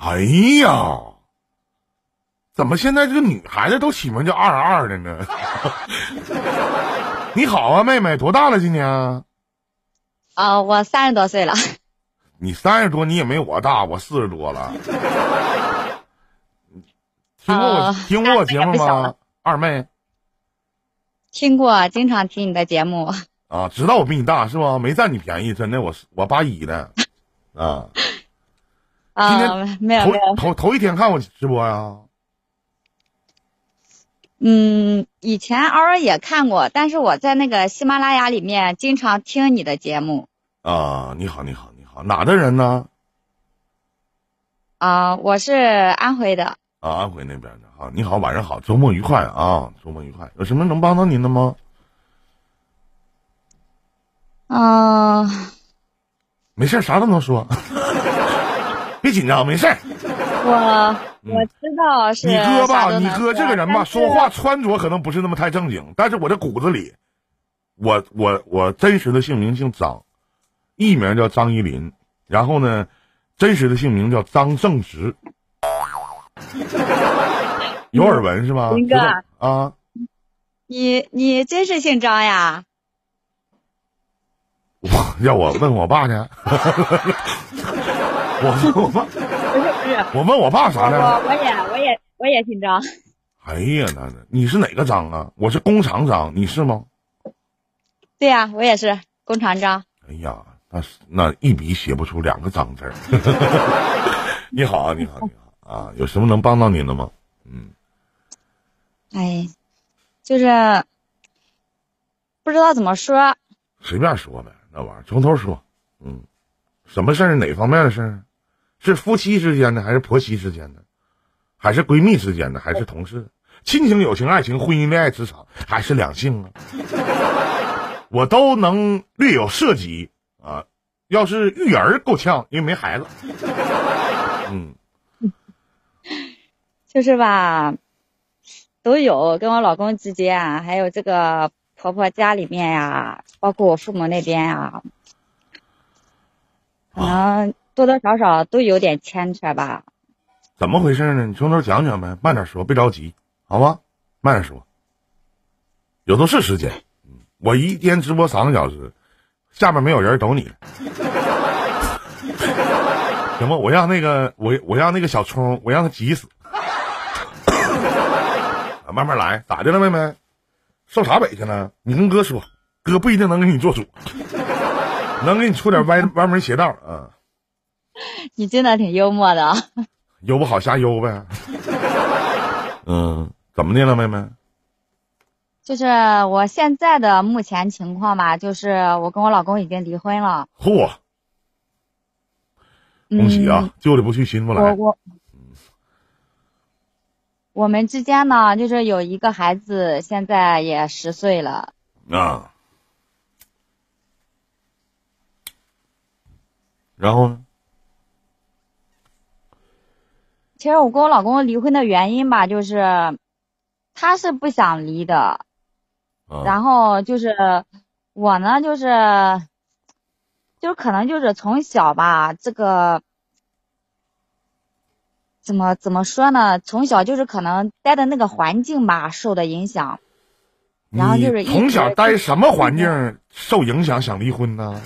哎呀，怎么现在这个女孩子都起名叫二二的呢？你好啊，妹妹，多大了今年？我30多岁了。你30多，你也没我大，我40多了。听过我节目吗，二妹？听过，经常听你的节目。啊，知道我比你大是吧？没占你便宜，真的，我81的。啊。今天没有头一天看我直播呀？以前偶尔也看过，但是我在那个喜马拉雅里面经常听你的节目。啊，你好，哪的人呢？啊，我是安徽的。啊，安徽那边的啊。你好，晚上好，周末愉快啊，周末愉快。有什么能帮到您的吗？没事，啥都能说。别紧张，没事。我知道是。你哥这个人吧，说话穿着可能不是那么太正经，但是我这骨子里，我真实的姓名姓张，艺名叫张一林，然后呢，真实的姓名叫张正直。有耳闻是吗？林哥啊，你真是姓张呀？要我问我爸去。我问我爸啥呢？我也姓张。哎呀，那你是哪个张啊？我是工厂张，你是吗？对呀、我也是工厂张。哎呀，那一笔写不出两个张字。你好啊，有什么能帮到您的吗？就是不知道怎么说。随便说呗，那玩意儿从头说。什么事儿？哪方面的事儿？是夫妻之间的，还是婆媳之间的，还是闺蜜之间的，还是同事？亲情、友情、爱情、婚姻、恋爱、职场，还是两性啊？我都能略有涉及啊。要是育儿够呛，因为没孩子。就是吧，都有跟我老公之间啊，还有这个婆婆家里面呀、包括我父母那边呀、可能多多少少都有点牵扯吧。怎么回事呢？你从头讲讲呗，慢点说，别着急，好吗？慢点说，有的是时间。我一天直播3个小时，下面没有人懂你。行吧，我让那个小冲，我让他急死。慢慢来，咋的了，妹妹？受啥委屈了？你跟哥说，哥不一定能给你做主。能给你出点歪门邪道啊！你真的挺幽默的。幽不好瞎幽呗。怎么的了，妹妹？就是我现在的目前情况吧，就是我跟我老公已经离婚了。嚯！恭喜啊！旧的不去，新不来。我们之间呢，就是有一个孩子，现在也10岁了。啊。然后呢？其实我跟我老公离婚的原因吧，就是他是不想离的，然后就是我呢，就是可能就是从小吧，这个怎么说呢？从小就是可能待的那个环境吧受的影响，然后就是从小待什么环境受影响想离婚呢？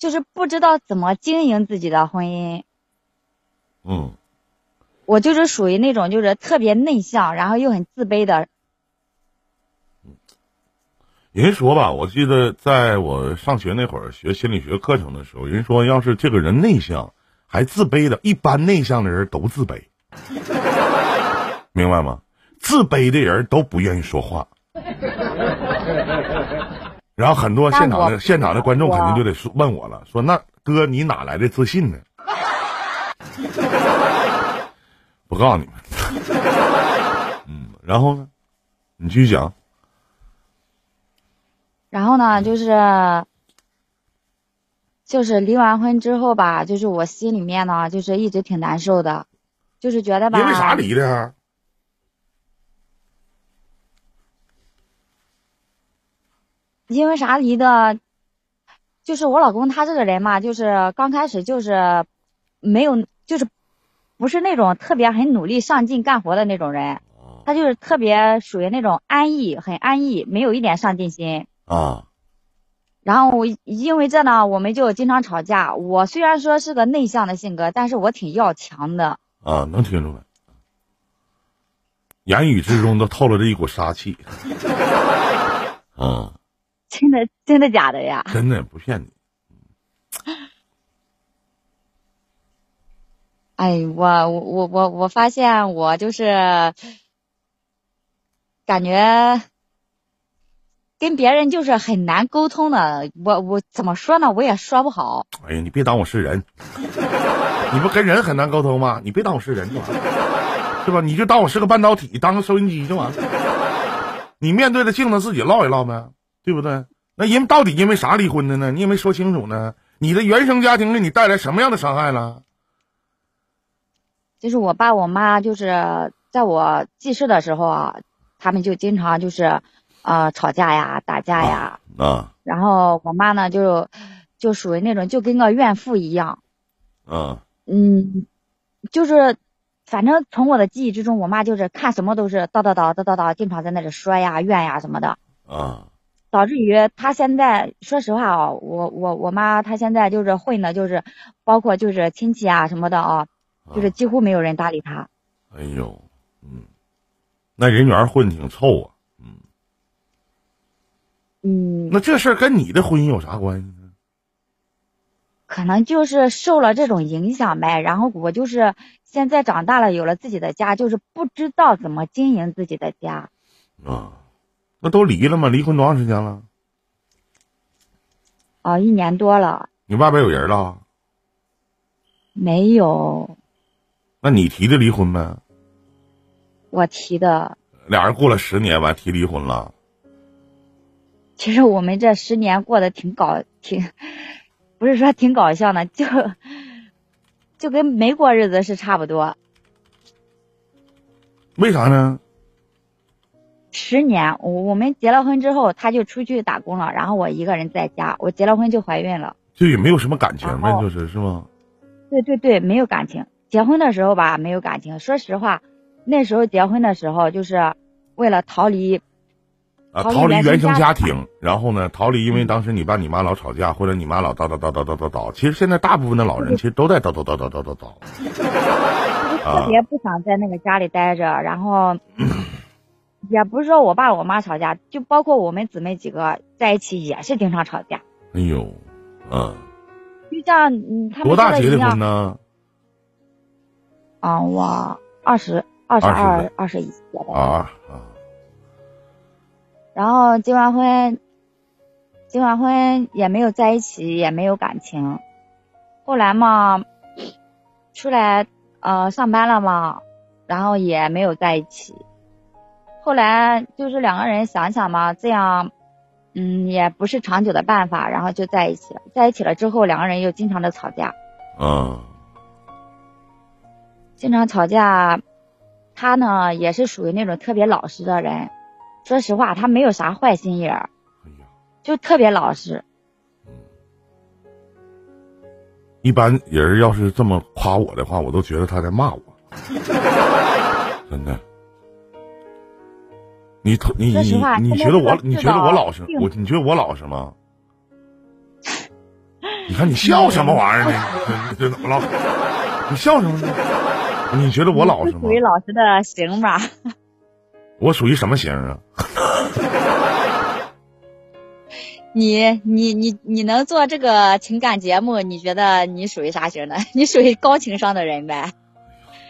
就是不知道怎么经营自己的婚姻。我就是属于那种就是特别内向，然后又很自卑的。人说吧，我记得在我上学那会儿学心理学课程的时候，人说要是这个人内向还自卑的，一般内向的人都自卑，明白吗？自卑的人都不愿意说话。然后很多现场的观众肯定就得问我了，说那哥你哪来的自信呢？不告诉你们。然后呢？你继续讲。然后呢，就是离完婚之后吧，就是我心里面呢，就是一直挺难受的，就是觉得吧。因为啥离的啊？因为啥离的？就是我老公他这个人嘛，就是刚开始就是没有，就是不是那种特别很努力上进干活的那种人，他就是特别属于那种安逸，很安逸，没有一点上进心啊。然后我因为这呢，我们就经常吵架。我虽然说是个内向的性格，但是我挺要强的啊，能听出来。言语之中都透露着一股杀气。啊，真的假的呀？真的不骗你。哎，我发现我就是感觉跟别人就是很难沟通的。我怎么说呢？我也说不好。哎呀，你别当我是人。你不跟人很难沟通吗？你别当我是人就完了，是吧？你就当我是个半导体，当个收音机就完了。你面对着镜子自己唠一唠呗，对不对？那人到底因为啥离婚的呢？你也没说清楚呢。你的原生家庭给你带来什么样的伤害了？就是我爸我妈，就是在我记事的时候啊，他们就经常就是吵架呀、打架呀啊。然后我妈呢，就属于那种就跟个怨妇一样。啊。嗯，就是反正从我的记忆之中，我妈就是看什么都是叨叨叨叨叨叨，经常在那里说呀、怨呀什么的。啊。导致于她现在，说实话啊，我妈她现在就是混的，就是包括就是亲戚啊什么的啊。就是几乎没有人搭理他。哎呦，嗯，那人缘混挺臭啊，嗯，嗯，那这事儿跟你的婚姻有啥关系呢？可能就是受了这种影响呗。然后我就是现在长大了，有了自己的家，就是不知道怎么经营自己的家。啊，那都离了吗？离婚多长时间了？哦，1年多了。你外边有人了？没有。那你提的离婚呗？我提的。俩人过了10年吧，提离婚了。其实我们这10年过得不是说挺搞笑的，就跟没过日子是差不多。为啥呢？10年，我们结了婚之后，他就出去打工了，然后我一个人在家。我结了婚就怀孕了。就也没有什么感情呗，是吗？对对对，没有感情。结婚的时候吧，没有感情。说实话，那时候结婚的时候，就是为了逃离原生家庭。然后呢，逃离，因为当时你爸你妈老吵架，或者你妈老叨叨叨叨叨叨叨。其实现在大部分的老人其实都在叨叨叨叨叨叨叨。特别不想在那个家里待着，然后也不是说我爸我妈吵架，就包括我们姊妹几个在一起也是经常吵架。哎呦，嗯。就像他们多大结的婚呢？啊，我21结的啊。然后结完婚也没有在一起，也没有感情。后来嘛，出来上班了嘛，然后也没有在一起。后来就是两个人想想嘛，这样。嗯，也不是长久的办法，然后就在一起了。在一起了之后，两个人又经常的吵架。嗯。经常吵架，他呢也是属于那种特别老实的人。说实话，他没有啥坏心眼儿，就特别老实。嗯。一般人要是这么夸我的话，我都觉得他在骂我。真的。你觉得我老实？你觉得我老实吗？你看你笑什么玩意儿呢？真的老实？你笑什么呢？你觉得我老实吗？属于老实的型吧。我属于什么型啊？你能做这个情感节目，你觉得你属于啥型的？你属于高情商的人呗？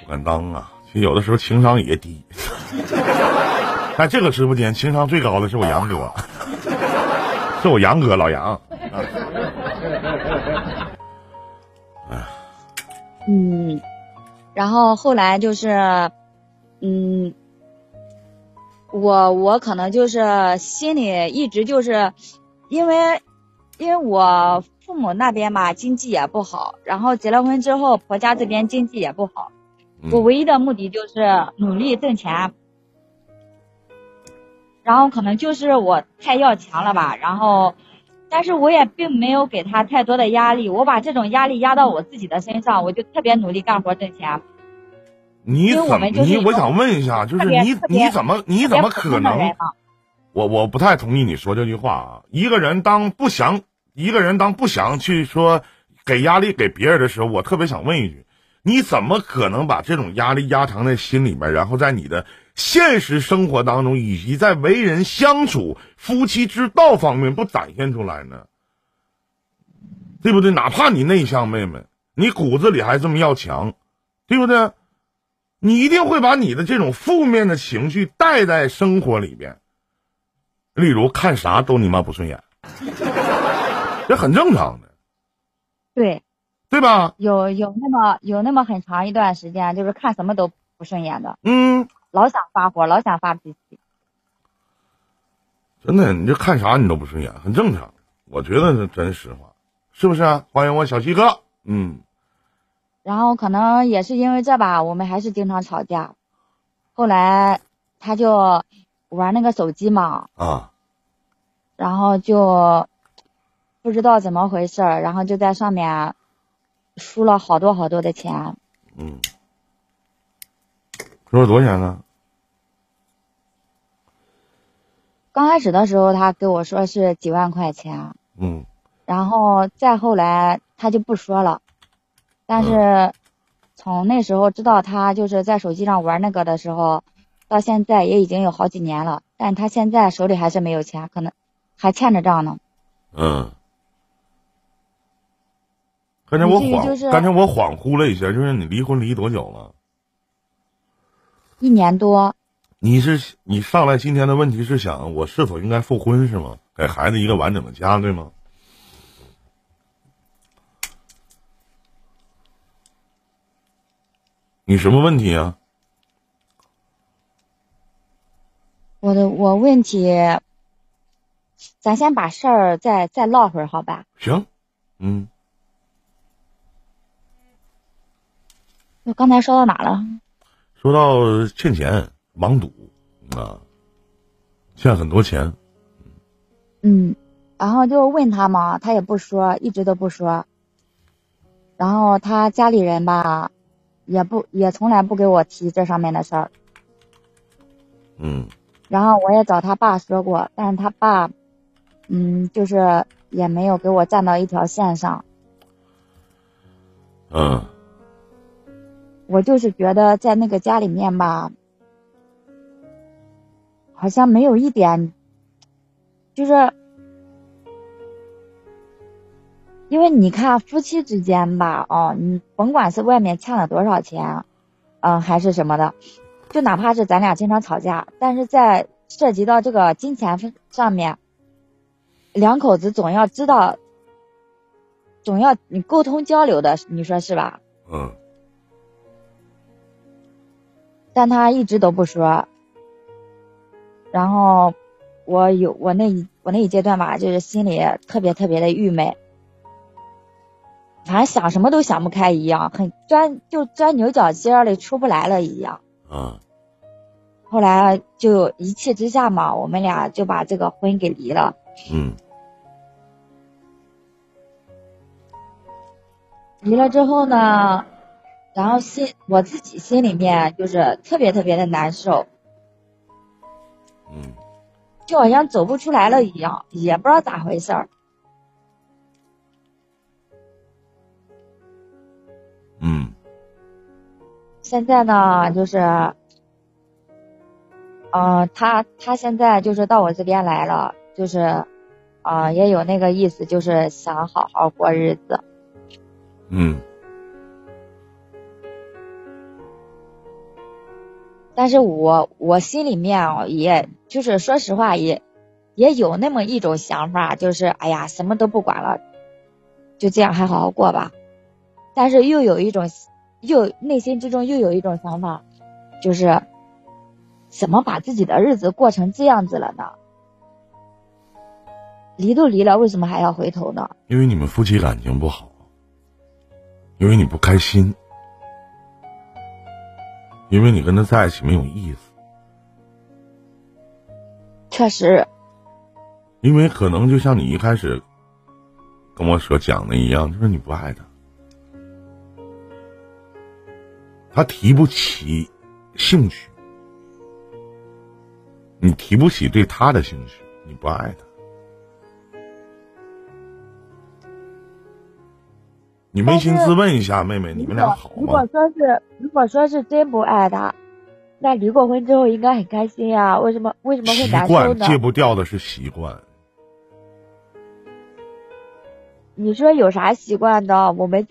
不敢当啊！其实有的时候情商也低。但这个直播间情商最高的是我杨哥，是我杨哥老杨。嗯，然后后来就是，嗯，我可能就是心里一直就是，因为我父母那边嘛经济也不好，然后结了婚之后婆家这边经济也不好，我唯一的目的就是努力挣钱。然后可能就是我太要强了吧，然后但是我也并没有给他太多的压力，我把这种压力压到我自己的身上，我就特别努力干活挣钱。我想问一下，就是你怎么可能？我不太同意你说这句话啊！一个人当不想去说给压力给别人的时候，我特别想问一句：你怎么可能把这种压力压藏在心里面，然后在你的现实生活当中，以及在为人相处、夫妻之道方面不展现出来呢？对不对？哪怕你内向妹妹，你骨子里还这么要强，对不对？你一定会把你的这种负面的情绪带在生活里边。例如看啥都你妈不顺眼，这很正常的，对吧？有那么很长一段时间，就是看什么都不顺眼的，老想发火，老想发脾气。真的，你这看啥你都不顺眼，很正常。我觉得是真实话，是不是啊？欢迎我小西哥，然后可能也是因为这吧，我们还是经常吵架。后来他就玩那个手机嘛，然后就不知道怎么回事，然后就在上面输了好多好多的钱。输了多少钱呢？刚开始的时候他给我说是几万块钱，然后再后来他就不说了。但是从那时候知道他就是在手机上玩那个的时候，到现在也已经有好几年了，但他现在手里还是没有钱，可能还欠着账呢。刚才我恍惚了一下，就是你离婚离多久了？1年多。你上来今天的问题是想我是否应该复婚是吗？给孩子一个完整的家，对吗？你什么问题啊？我问题，咱先把事儿再唠会儿，好吧？行，我刚才说到哪了？说到欠钱、忙赌啊，欠很多钱。然后就问他嘛，他也不说，一直都不说。然后他家里人吧，也从来不给我提这上面的事儿。然后我也找他爸说过，但是他爸，就是也没有给我站到一条线上。我就是觉得在那个家里面吧，好像没有一点，就是因为你看夫妻之间吧，你甭管是外面欠了多少钱，还是什么的。就哪怕是咱俩经常吵架，但是在涉及到这个金钱上面，两口子总要知道，总要你沟通交流的，你说是吧？但他一直都不说，然后我那一阶段吧，就是心里特别的郁闷，反正想什么都想不开一样，很钻牛角尖里出不来了一样。后来就一气之下嘛，我们俩就把这个婚给离了。离了之后呢，然后我自己心里面就是特别的难受。就好像走不出来了一样，也不知道咋回事儿。现在呢，就是，他现在就是到我这边来了，就是，也有那个意思，就是想好好过日子。但是我心里面也就是说实话也有那么一种想法，就是哎呀，什么都不管了，就这样还好好过吧。但是内心之中又有一种想法，就是怎么把自己的日子过成这样子了呢？离都离了，为什么还要回头呢？因为你们夫妻感情不好，因为你不开心，因为你跟他在一起没有意思。确实。因为可能就像你一开始跟我所讲的一样，就是你不爱他，他提不起兴趣，你提不起对他的兴趣，你不爱他。你扪心自问一下，妹妹，你们俩好吗？如果说是真不爱他，那离过婚之后应该很开心呀、啊。为什么会难受呢？习惯戒不掉的是习惯。你说有啥习惯的？我们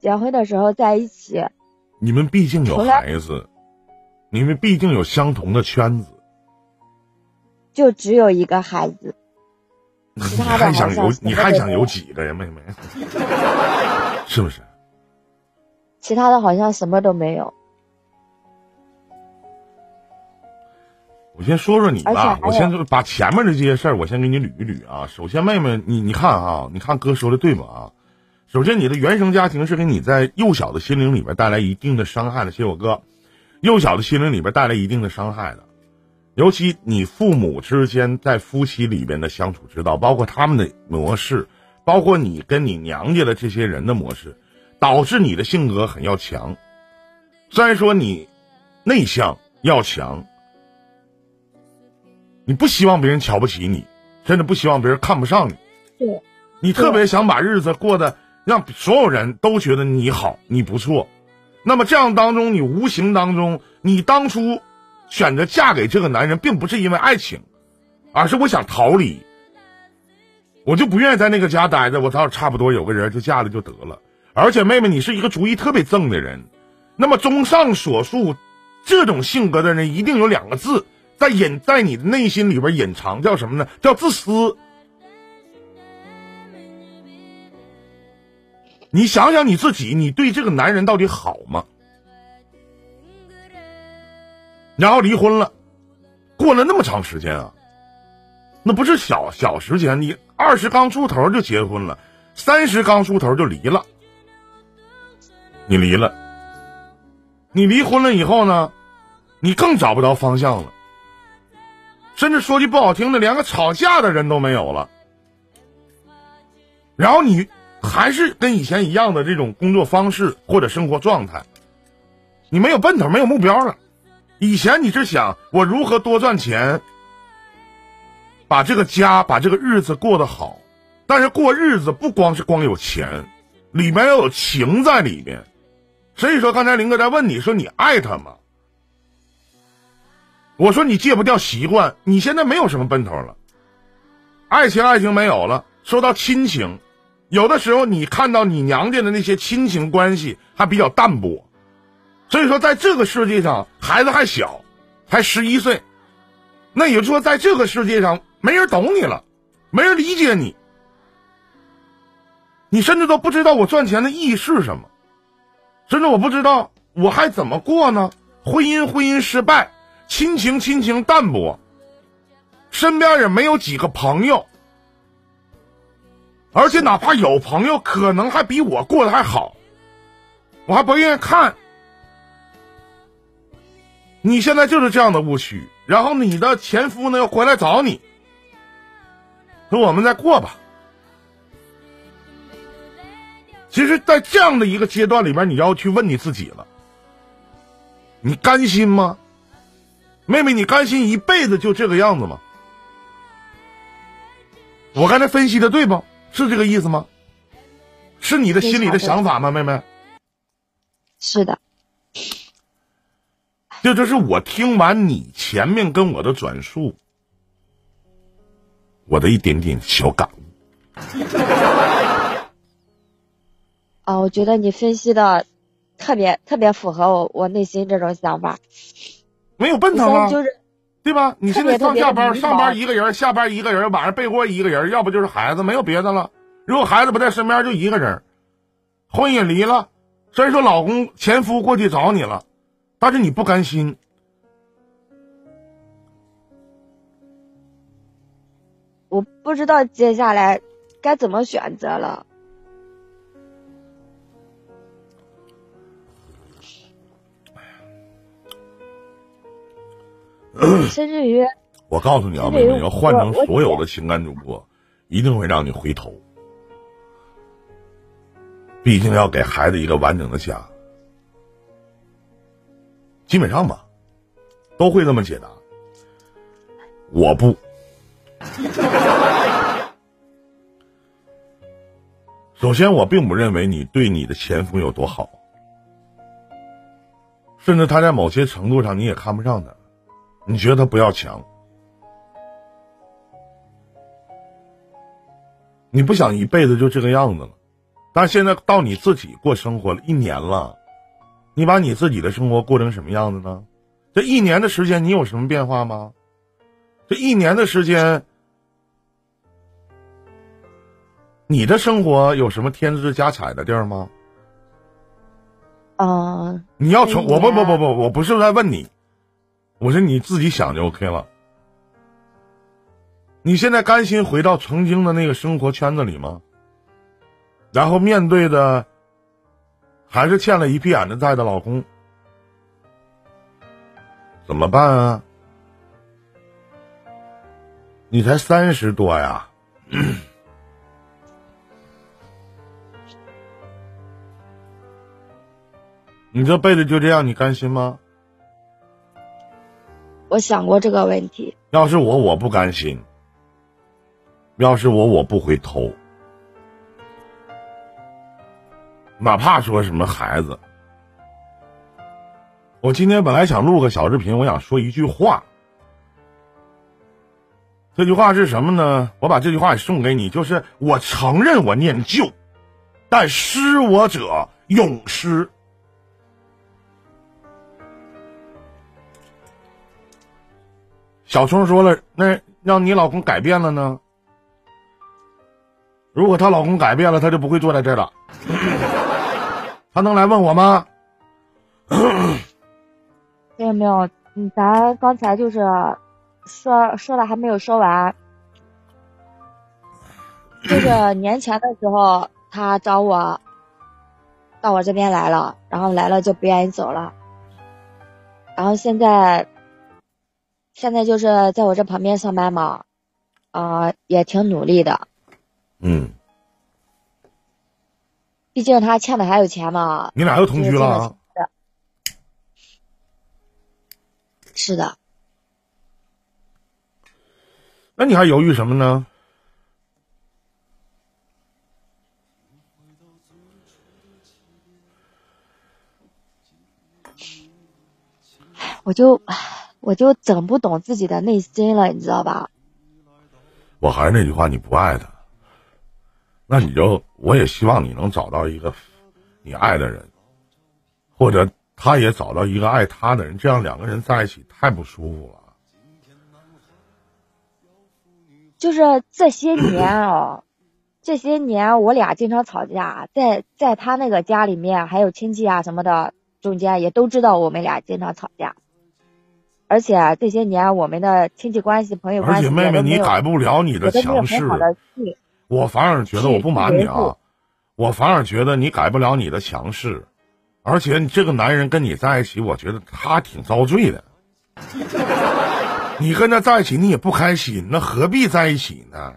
结婚的时候在一起，你们毕竟有孩子，你们毕竟有相同的圈子，就只有一个孩子。你还想有几个呀，妹妹？是不是？其他的好像什么都没有。我先说说你吧，我先把前面的这些事儿，我先给你捋一捋啊。首先，妹妹，你看啊，你看哥说的对吗？啊，首先你的原生家庭是给你在幼小的心灵里边带来一定的伤害的，谢我哥，幼小的心灵里边带来一定的伤害的。尤其你父母之间在夫妻里边的相处之道，包括他们的模式，包括你跟你娘家的这些人的模式，导致你的性格很要强。虽然说你内向要强，你不希望别人瞧不起你，甚至不希望别人看不上你，对，你特别想把日子过得让所有人都觉得你好，你不错。那么这样当中，你无形当中，你当初选择嫁给这个男人并不是因为爱情，而是我想逃离，我就不愿意在那个家待着，我倒差不多有个人就嫁了就得了。而且妹妹，你是一个主意特别正的人，那么综上所述，这种性格的人一定有两个字在你的内心里边隐藏，叫什么呢？叫自私。你想想你自己，你对这个男人到底好吗？然后离婚了，过了那么长时间啊，那不是小时间，你20刚出头就结婚了，30刚出头就离了，你离婚了以后呢，你更找不到方向了，甚至说句不好听的，连个吵架的人都没有了。然后你还是跟以前一样的这种工作方式或者生活状态，你没有奔头，没有目标了。以前你是想我如何多赚钱，把这个家把这个日子过得好，但是过日子不光是光有钱，里面要有情在里面。所以说刚才林哥在问你说你爱他吗，我说你戒不掉习惯，你现在没有什么奔头了，爱情没有了。说到亲情，有的时候你看到你娘家的那些亲情关系还比较淡薄，所以说在这个世界上孩子还小，才11岁，那也就是说在这个世界上没人懂你了，没人理解你，你甚至都不知道我赚钱的意义是什么，甚至我不知道我还怎么过呢。婚姻失败，亲情淡薄，身边也没有几个朋友，而且哪怕有朋友可能还比我过得还好，我还不愿意看。你现在就是这样的误区，然后你的前夫呢又回来找你说我们再过吧。其实在这样的一个阶段里边，你要去问你自己了，你甘心吗？妹妹，你甘心一辈子就这个样子吗？我刚才分析的对吧？是这个意思吗？是你的心里的想法吗？妹妹，是的。这就是我听完你前面跟我的转述，我的一点点小感悟。啊，我觉得你分析的特别符合我内心这种想法。没有奔头啊，就是对吧？你现在上班一个人，下班一个人，晚上被窝一个人，要不就是孩子，没有别的了。如果孩子不在身边，就一个人，婚也离了，所以说老公前夫过去找你了。但是你不甘心，我不知道接下来该怎么选择了。甚至于，我告诉你啊，妹妹，要换成所有的情感主播，一定会让你回头。毕竟要给孩子一个完整的家。基本上吧，都会这么解答。我不。首先，我并不认为你对你的前夫有多好，甚至他在某些程度上你也看不上他，你觉得他不要强，你不想一辈子就这个样子了。但现在到你自己过生活了一年了，你把你自己的生活过成什么样子呢？这一年的时间你有什么变化吗？这一年的时间你的生活有什么添枝加彩的地儿吗？你要从我不，我不是在问你，我是你自己想就 OK 了。你现在甘心回到曾经的那个生活圈子里吗？然后面对的还是欠了一屁眼子债的老公，怎么办啊？你才30多呀。你这辈子就这样，你甘心吗？我想过这个问题。要是我，我不甘心。要是我，我不回头。哪怕说什么孩子，我今天本来想录个小视频，我想说一句话。这句话是什么呢？我把这句话也送给你，就是我承认我念旧，但失我者永失。小聪说了，那让你老公改变了呢？如果她老公改变了，她就不会坐在这儿了。她能来问我吗？没有，咱刚才就是说了还没有说完。就是年前的时候，她找我到我这边来了，然后来了就不愿意走了，然后现在就是在我这旁边上班嘛，也挺努力的。毕竟他欠的还有钱嘛。你俩又同居了啊？是的。那你还犹豫什么呢？我就整不懂自己的内心了，你知道吧？我还是那句话，你不爱他，那你就，我也希望你能找到一个你爱的人，或者他也找到一个爱他的人，这样两个人在一起太不舒服了。就是这些年哦，这些年我俩经常吵架，在他那个家里面还有亲戚啊什么的中间也都知道我们俩经常吵架。而且这些年我们的亲戚关系、朋友关系，而且妹妹你改不了你的强势，我反而觉得，我不瞒你啊，我反而觉得你改不了你的强势，而且这个男人跟你在一起，我觉得他挺遭罪的。你跟他在一起你也不开心，那何必在一起呢？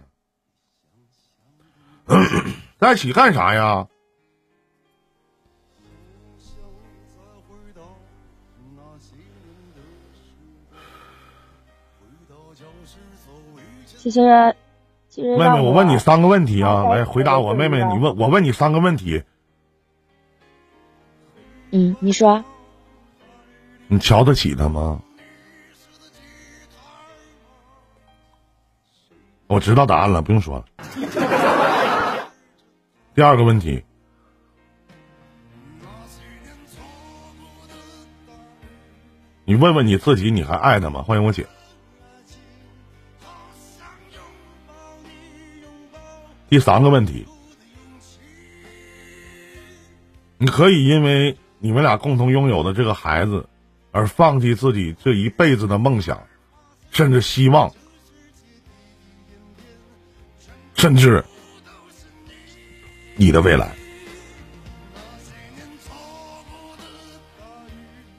在一起干啥呀？其实妹妹，我问你三个问题啊，来回答我。妹妹，你问我，问你三个问题。你说。你瞧得起他吗？我知道答案了，不用说了。第二个问题，你问问你自己，你还爱他吗？欢迎我姐。第三个问题，你可以因为你们俩共同拥有的这个孩子而放弃自己这一辈子的梦想，甚至希望，甚至你的未来。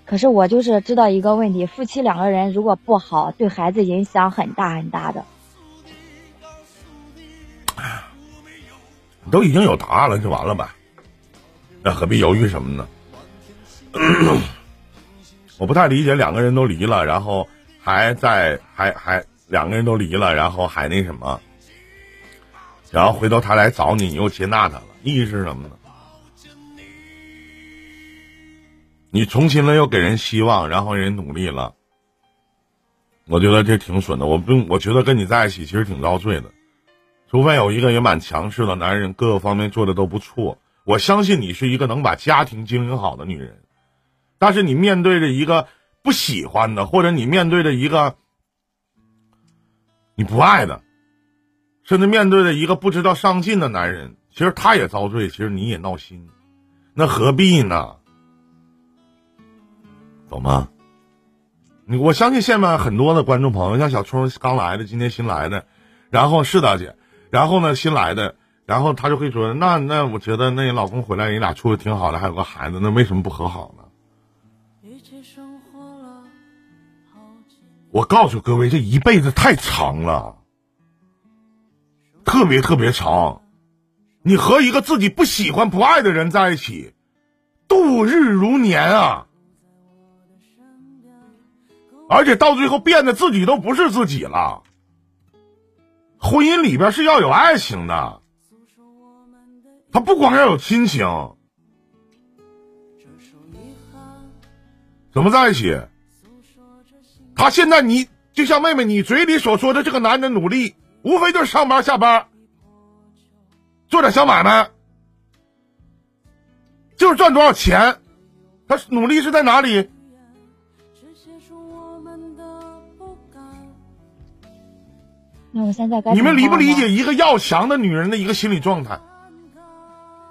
可是我就是知道一个问题，夫妻两个人如果不好，对孩子影响很大很大的。都已经有答案了，就完了呗。那何必犹豫什么呢？我不太理解，两个人都离了，然后还那什么，然后回头他来找你，你又接纳他了，意义是什么呢？你重新了又给人希望，然后人努力了，我觉得这挺损的。我觉得跟你在一起其实挺遭罪的，除非有一个也蛮强势的男人，各个方面做的都不错，我相信你是一个能把家庭经营好的女人。但是你面对着一个不喜欢的，或者你面对着一个你不爱的，甚至面对着一个不知道上进的男人，其实他也遭罪，其实你也闹心，那何必呢？懂吗？我相信现在很多的观众朋友，像小春刚来的，今天新来的，然后是大姐，然后呢新来的，然后他就会说，那我觉得那你老公回来你俩处的挺好的，还有个孩子，那为什么不和好呢？我告诉各位，这一辈子太长了，特别特别长。你和一个自己不喜欢不爱的人在一起，度日如年啊，而且到最后变得自己都不是自己了。婚姻里边是要有爱情的，它不光要有亲情。怎么在一起？他现在你就像妹妹你嘴里所说的这个男人努力，无非就是上班下班，做点小买卖，就是赚多少钱。他努力是在哪里？那我现在该你们理不理解一个要强的女人的一个心理状态？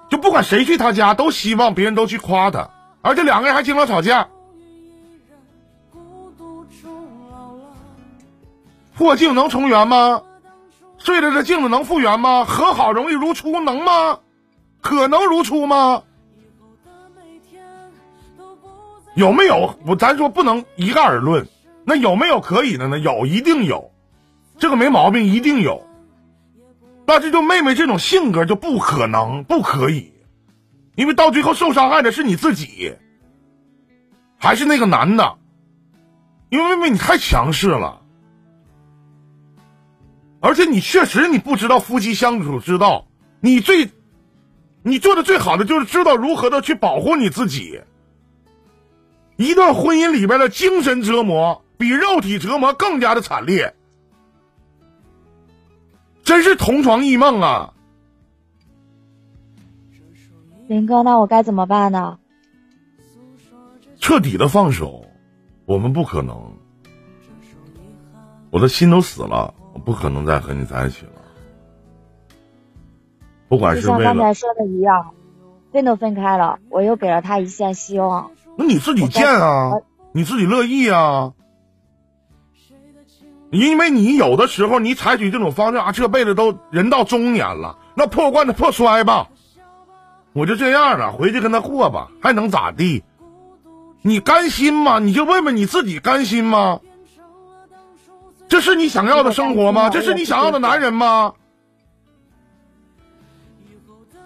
就不管谁去她家，都希望别人都去夸她，而且两个人还经常吵架。破镜能重圆吗？碎了这镜子能复原吗？和好容易如初能吗？可能如初吗？有没有？咱说不能一概而论。那有没有可以的呢？有，一定有，这个没毛病，一定有。但是就妹妹这种性格就不可能，不可以，因为到最后受伤害的是你自己，还是那个男的，因为妹妹你太强势了，而且你确实你不知道夫妻相处之道，你做的最好的就是知道如何的去保护你自己。一段婚姻里边的精神折磨比肉体折磨更加的惨烈，真是同床异梦啊！林哥，那我该怎么办呢？彻底的放手，我们不可能。我的心都死了，我不可能再和你在一起了。不管是为了就像刚才说的一样，分都分开了，我又给了他一线希望。那你自己见啊，你自己乐意啊。因为你有的时候你采取这种方式啊，这辈子都人到中年了，那破罐子破摔吧，我就这样了，回去跟他过吧，还能咋地？你甘心吗？你就问问你自己，甘心吗？这是你想要的生活吗？这是你想要的男人吗？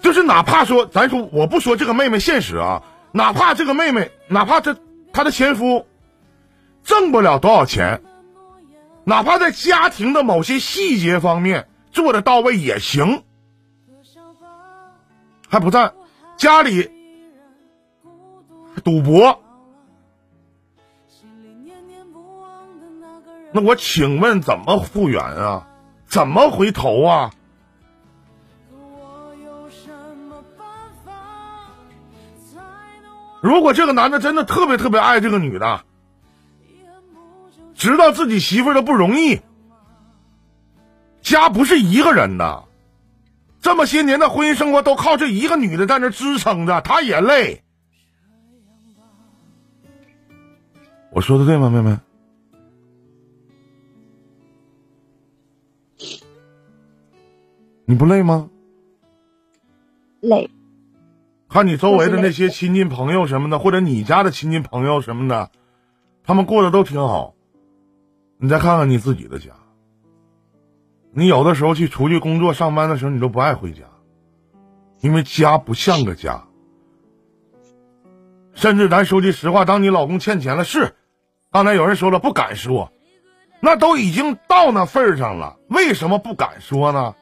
就是哪怕说，咱说我不说这个妹妹现实啊，哪怕她的前夫挣不了多少钱，哪怕在家庭的某些细节方面做得到位也行，还不在家里赌博，那我请问怎么复原啊？怎么回头啊？如果这个男的真的特别特别爱这个女的，知道自己媳妇的不容易，家不是一个人的，这么些年的婚姻生活都靠这一个女的在那支撑着，她也累。我说的对吗，妹妹？你不累吗？累。看你周围的那些亲近朋友什么的，或者你家的亲近朋友什么的，他们过得都挺好。你再看看你自己的家，你有的时候去出去工作上班的时候，你都不爱回家，因为家不像个家，甚至咱说句实话，当你老公欠钱了，是刚才有人说了不敢说，那都已经到那份上了，为什么不敢说呢？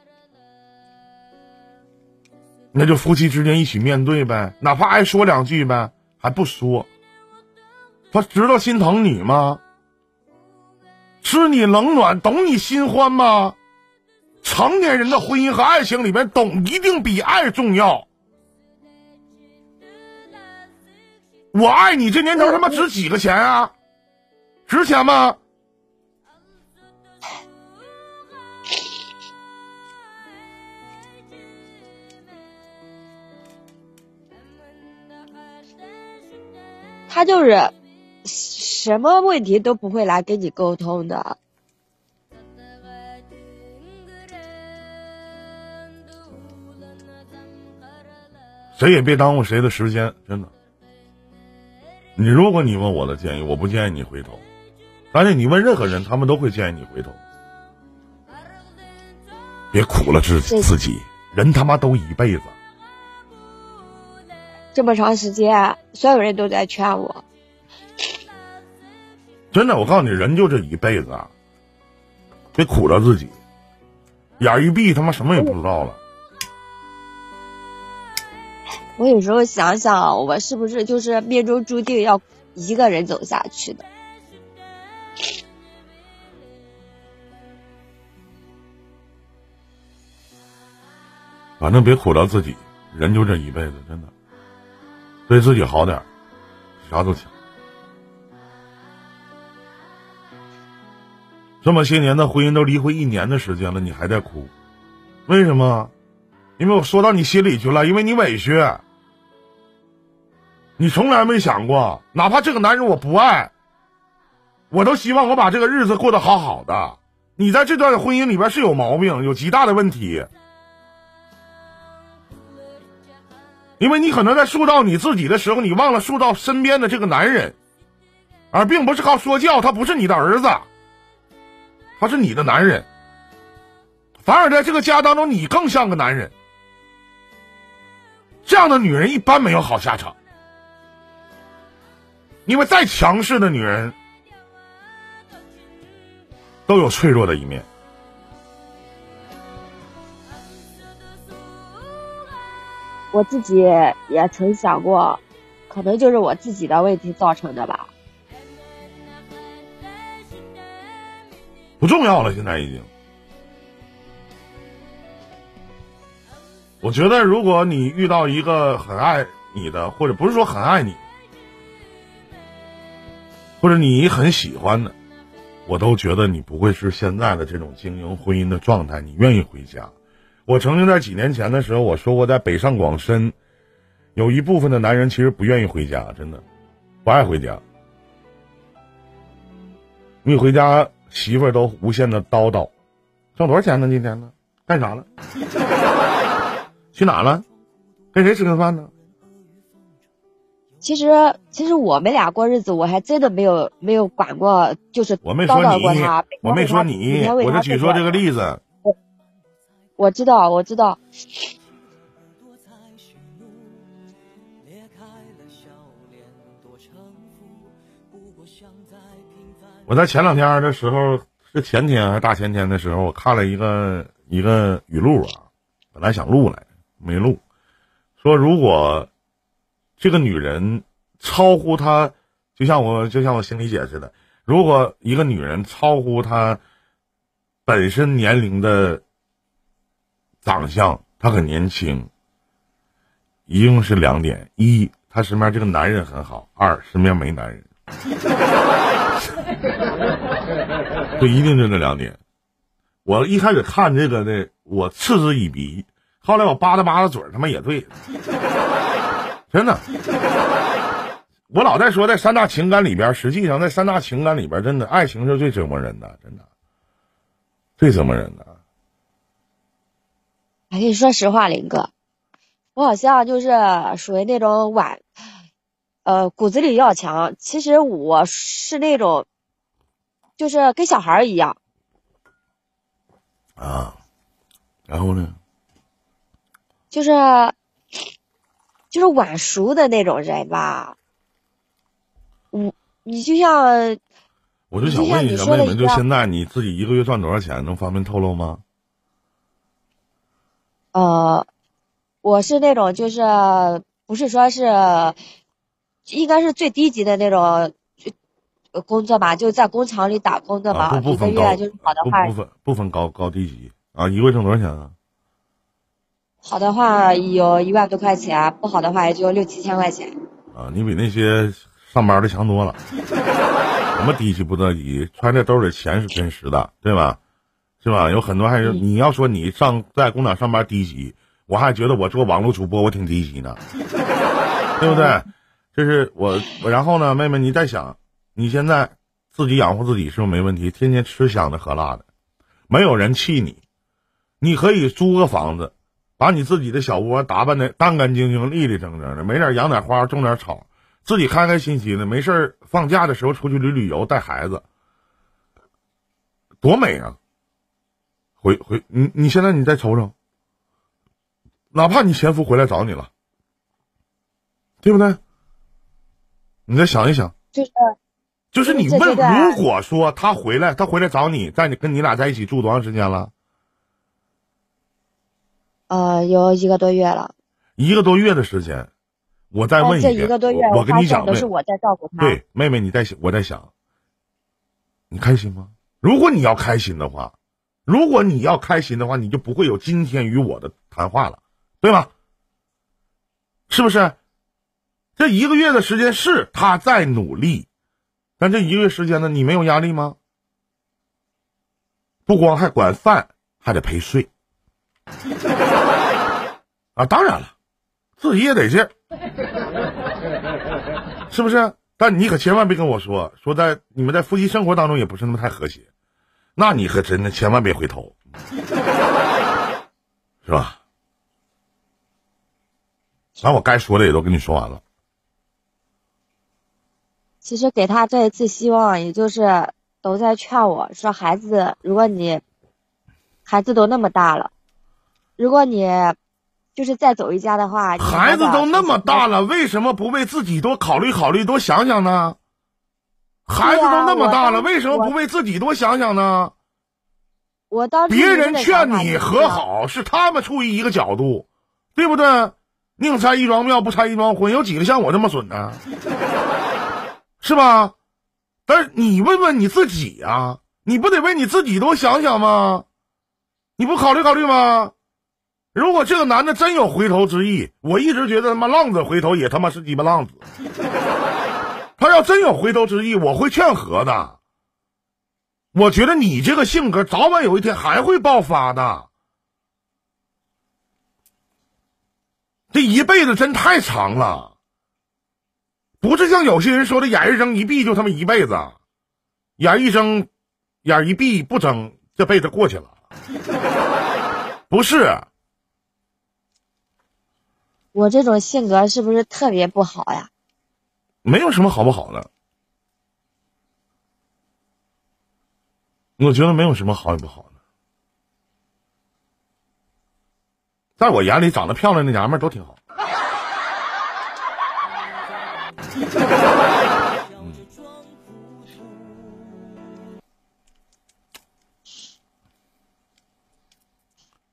那就夫妻之间一起面对呗，哪怕挨说两句呗，还不说，他知道心疼你吗？知你冷暖，懂你心欢吗？成年人的婚姻和爱情里面，懂一定比爱重要。我爱你这年头他妈值几个钱啊？值钱吗？他就是什么问题都不会来跟你沟通的。谁也别耽误谁的时间，真的。你如果你问我的建议，我不建议你回头，但是你问任何人，他们都会建议你回头。别苦了自己，人他妈都一辈子。这么长时间，所有人都在劝我。真的，我告诉你，人就这一辈子啊，别苦了自己，眼一闭，他妈什么也不知道了。我有时候想想，我是不是就是命中注定要一个人走下去的？反正别苦了自己，人就这一辈子，真的，对自己好点，啥都行。这么些年的婚姻都离婚1年的时间了，你还在哭，为什么？因为我说到你心里去了，因为你委屈，你从来没想过，哪怕这个男人我不爱，我都希望我把这个日子过得好好的。你在这段婚姻里边是有毛病，有极大的问题，因为你可能在塑造你自己的时候，你忘了塑造身边的这个男人，而并不是靠说教，他不是你的儿子，他是你的男人，反而在这个家当中你更像个男人。这样的女人一般没有好下场，因为再强势的女人都有脆弱的一面。我自己也曾想过，可能就是我自己的问题造成的吧。不重要了，现在已经。我觉得如果你遇到一个很爱你的，或者不是说很爱你，或者你很喜欢的，我都觉得你不会是现在的这种经营婚姻的状态，你愿意回家。我曾经在几年前的时候我说过，在北上广深有一部分的男人其实不愿意回家，真的不爱回家，你回家媳妇儿都无限的叨叨，挣多少钱呢？今天呢？干啥了？去哪了？跟谁吃个饭呢？其实我们俩过日子，我还真的没有管过，就是叨叨过他。我没说你，我是举说这个例子。我知道，我知道。我在前两天的时候，是前天还是大前天的时候，我看了一个语录啊，本来想录来。没录，说如果这个女人超乎她，就像我心理解似的，如果一个女人超乎她本身年龄的长相，她很年轻，一定是2点：一，她身边这个男人很好；二，身边没男人。就一定就这2点。我一开始看这个呢，我嗤之以鼻。后来我扒拉嘴，他妈也对，真的。我老在说，在三大情感里边，实际上在三大情感里边，真的爱情是最折磨人的，真的，最折磨人的。我跟你说实话，林哥，我好像就是属于那种骨子里要强。其实我是那种，就是跟小孩一样。啊，然后呢？就是晚熟的那种人吧，你就像，我就想问一下妹妹，就现在你自己一个月赚多少钱？能方便透露吗？我是那种就是不是说是，应该是最低级的那种工作吧，就在工厂里打工的吧，一个月就是好的话不分高低级啊，一个月挣多少钱啊？好的话有1万多块钱，不好的话也就6、7千块钱。啊，你比那些上班的强多了。什么低级不得级，穿在兜里钱是真实的，对吧？是吧？有很多还是、你要说你在工厂上班低级，我还觉得我做网络主播我挺低级呢，对不对？就是我然后呢，妹妹你再想。你现在自己养活自己是不是没问题？天天吃香的喝辣的，没有人气你，你可以租个房子，把你自己的小窝打扮的干干净净、立立正正的，没点养点花、种点草，自己开开心心的。没事放假的时候出去旅游，带孩子，多美啊！回你现在你再瞅瞅，哪怕你前夫回来找你了，对不对？你再想一想，就是。就是你问，如果说他回来找你，在你跟你俩在一起住多长时间了？有1个多月了。1个多月的时间，我再问一遍。这1个多月，我跟你讲，都是我在照顾他。对，妹妹，我在想，你开心吗？如果你要开心的话，你就不会有今天与我的谈话了，对吧？是不是？这1个月的时间是他在努力。但这1个月时间呢，你没有压力吗？不光还管饭，还得陪睡，啊，当然了，自己也得劲，是不是？但你可千万别跟我说在你们在夫妻生活当中也不是那么太和谐，那你可真的千万别回头，是吧？那我该说的也都跟你说完了。其实给他这一次希望，也就是都在劝我说，孩子，如果你孩子都那么大了，如果你就是再走一家的话，孩子都那么大了，为什么不为自己多考虑考虑，多想想呢？孩子都那么大了，为什么不为自己多想想呢？我当别人劝你和好，是他们处于一个角度，对不对？宁拆一桩庙，不拆一桩婚，有几个像我这么损呢？是吧？但是你问问你自己啊，你不得为你自己多想想吗？你不考虑考虑吗？如果这个男的真有回头之意，我一直觉得他妈浪子回头也他妈是鸡巴浪子。他要真有回头之意，我会劝和的。我觉得你这个性格早晚有一天还会爆发的。这一辈子真太长了。不是像有些人说的眼一睁一闭就他妈一辈子，眼一闭不睁这辈子过去了，不是。我这种性格是不是特别不好呀？没有什么好不好的，我觉得没有什么好与不好的。在我眼里长得漂亮的娘们儿都挺好。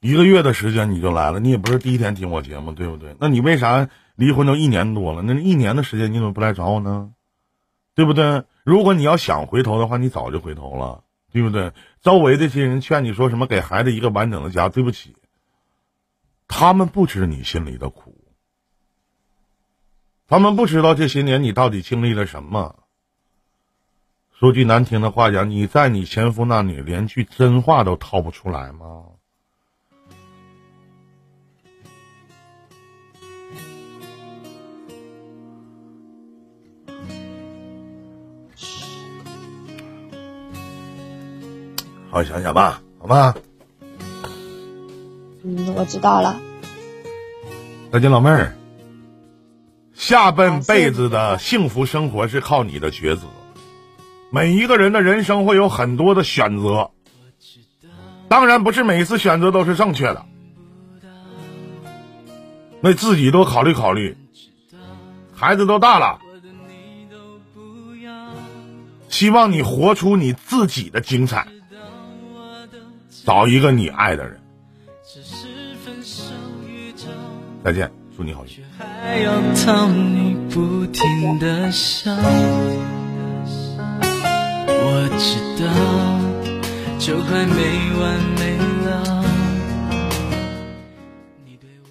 1个月的时间你就来了，你也不是第一天听我节目，对不对？那你为啥离婚都1年多了？那1年的时间你怎么不来找我呢？对不对？如果你要想回头的话，你早就回头了，对不对？周围这些人劝你说什么给孩子一个完整的家，对不起，他们不知你心里的苦。他们不知道这些年你到底经历了什么。说句难听的话讲，你在你前夫那里连句真话都套不出来吗？好好想想吧，好吗？我知道了。再见，老妹儿。下半辈子的幸福生活是靠你的抉择。每一个人的人生会有很多的选择，当然不是每一次选择都是正确的，那自己多考虑考虑。孩子都大了，希望你活出你自己的精彩，找一个你爱的人。再见，祝你好运。还要讨你不停的笑，我知道就快没完没了。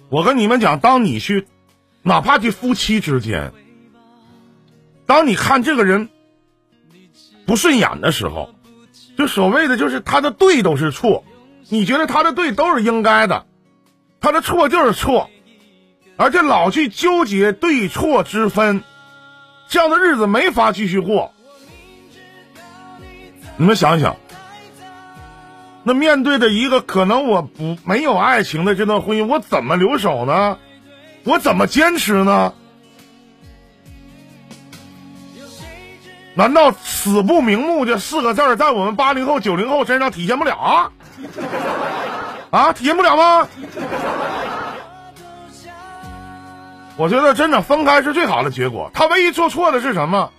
我跟你们讲，当你去哪怕这夫妻之间，当你看这个人不顺眼的时候，就所谓的就是他的对都是错，你觉得他的对都是应该的，他的错就是错，而且老去纠结对错之分，这样的日子没法继续过。你们想一想，那面对着一个可能我没有爱情的这段婚姻，我怎么留守呢？我怎么坚持呢？难道死不瞑目这四个字在我们80后90后身上体现不了啊？啊，体现不了吗？我觉得真的分开是最好的结果。他唯一做错的是什么？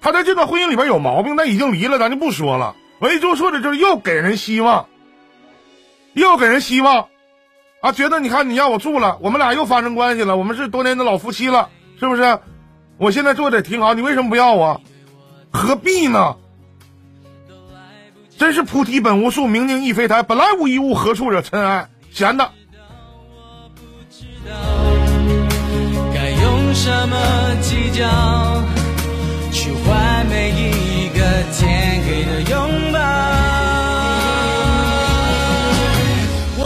他在这段婚姻里边有毛病，那已经离了咱就不说了，唯一做错的就是又给人希望，又给人希望啊！觉得你看你让我住了，我们俩又发生关系了，我们是多年的老夫妻了，是不是？我现在做的挺好，你为什么不要我？何必呢？真是菩提本无树，明镜亦非台，本来无一物，何处惹尘埃。闲的该用什么计较去换每一个天黑的永